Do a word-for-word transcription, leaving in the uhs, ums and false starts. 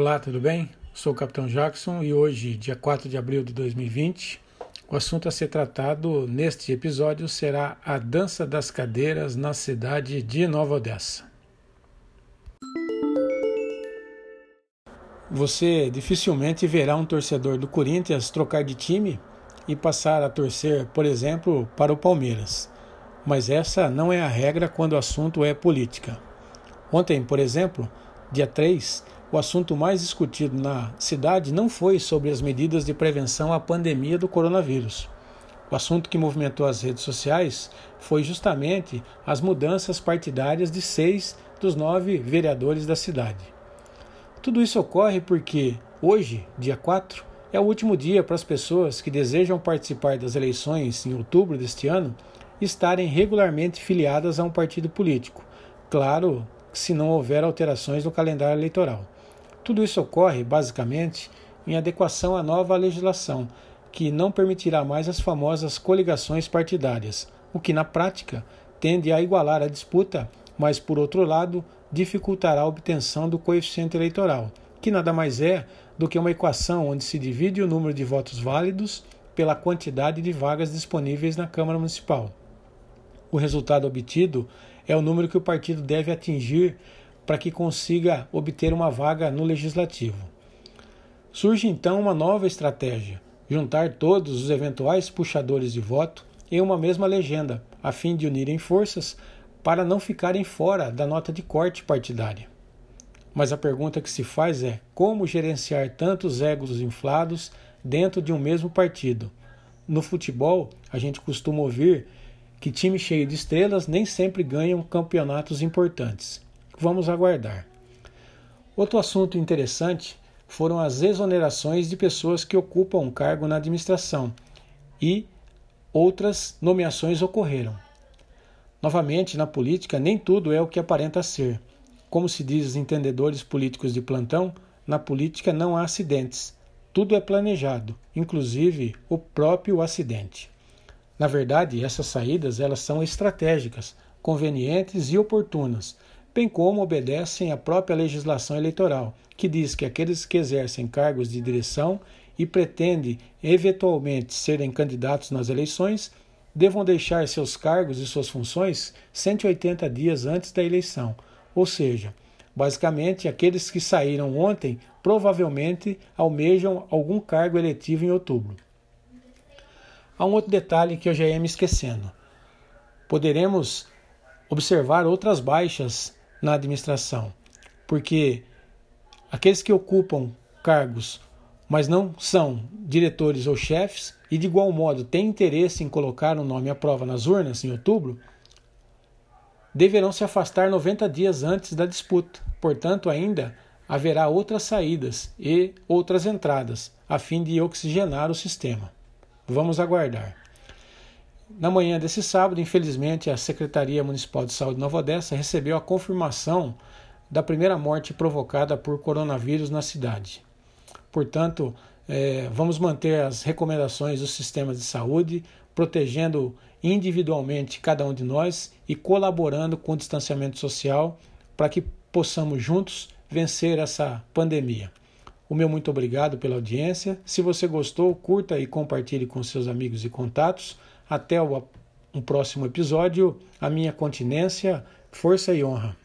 Olá, tudo bem? Sou o Capitão Jackson e hoje, dia quatro de abril de dois mil e vinte, o assunto a ser tratado neste episódio será a dança das cadeiras na cidade de Nova Odessa. Você dificilmente verá um torcedor do Corinthians trocar de time e passar a torcer, por exemplo, para o Palmeiras. Mas essa não é a regra quando o assunto é política. Ontem, por exemplo, dia três, o assunto mais discutido na cidade não foi sobre as medidas de prevenção à pandemia do coronavírus. O assunto que movimentou as redes sociais foi justamente as mudanças partidárias de seis dos nove vereadores da cidade. Tudo isso ocorre porque hoje, dia quatro, é o último dia para as pessoas que desejam participar das eleições em outubro deste ano estarem regularmente filiadas a um partido político, claro que se não houver alterações no calendário eleitoral. Tudo isso ocorre, basicamente, em adequação à nova legislação, que não permitirá mais as famosas coligações partidárias, o que, na prática, tende a igualar a disputa, mas, por outro lado, dificultará a obtenção do coeficiente eleitoral, que nada mais é do que uma equação onde se divide o número de votos válidos pela quantidade de vagas disponíveis na Câmara Municipal. O resultado obtido é o número que o partido deve atingir para que consiga obter uma vaga no Legislativo. Surge então uma nova estratégia: juntar todos os eventuais puxadores de voto em uma mesma legenda, a fim de unirem forças para não ficarem fora da nota de corte partidária. Mas a pergunta que se faz é como gerenciar tantos egos inflados dentro de um mesmo partido. No futebol, a gente costuma ouvir que time cheio de estrelas nem sempre ganham campeonatos importantes. Vamos aguardar. Outro assunto interessante foram as exonerações de pessoas que ocupam um cargo na administração, e outras nomeações ocorreram. Novamente, na política, nem tudo é o que aparenta ser. Como se diz os entendedores políticos de plantão, na política não há acidentes. Tudo é planejado, inclusive o próprio acidente. Na verdade, essas saídas elas são estratégicas, convenientes e oportunas, bem como obedecem à própria legislação eleitoral, que diz que aqueles que exercem cargos de direção e pretendem eventualmente serem candidatos nas eleições devam deixar seus cargos e suas funções cento e oitenta dias antes da eleição, ou seja, basicamente aqueles que saíram ontem provavelmente almejam algum cargo eletivo em outubro. Há um outro detalhe que eu já ia me esquecendo. Poderemos observar outras baixas na administração, porque aqueles que ocupam cargos, mas não são diretores ou chefes, e de igual modo têm interesse em colocar o nome à prova nas urnas em outubro, deverão se afastar noventa dias antes da disputa. Portanto, ainda haverá outras saídas e outras entradas, a fim de oxigenar o sistema. Vamos aguardar. Na manhã desse sábado, infelizmente, a Secretaria Municipal de Saúde de Nova Odessa recebeu a confirmação da primeira morte provocada por coronavírus na cidade. Portanto, eh, vamos manter as recomendações dos sistemas de saúde, protegendo individualmente cada um de nós e colaborando com o distanciamento social para que possamos juntos vencer essa pandemia. O meu muito obrigado pela audiência. Se você gostou, curta e compartilhe com seus amigos e contatos. Até o, um próximo episódio. A minha continência, força e honra.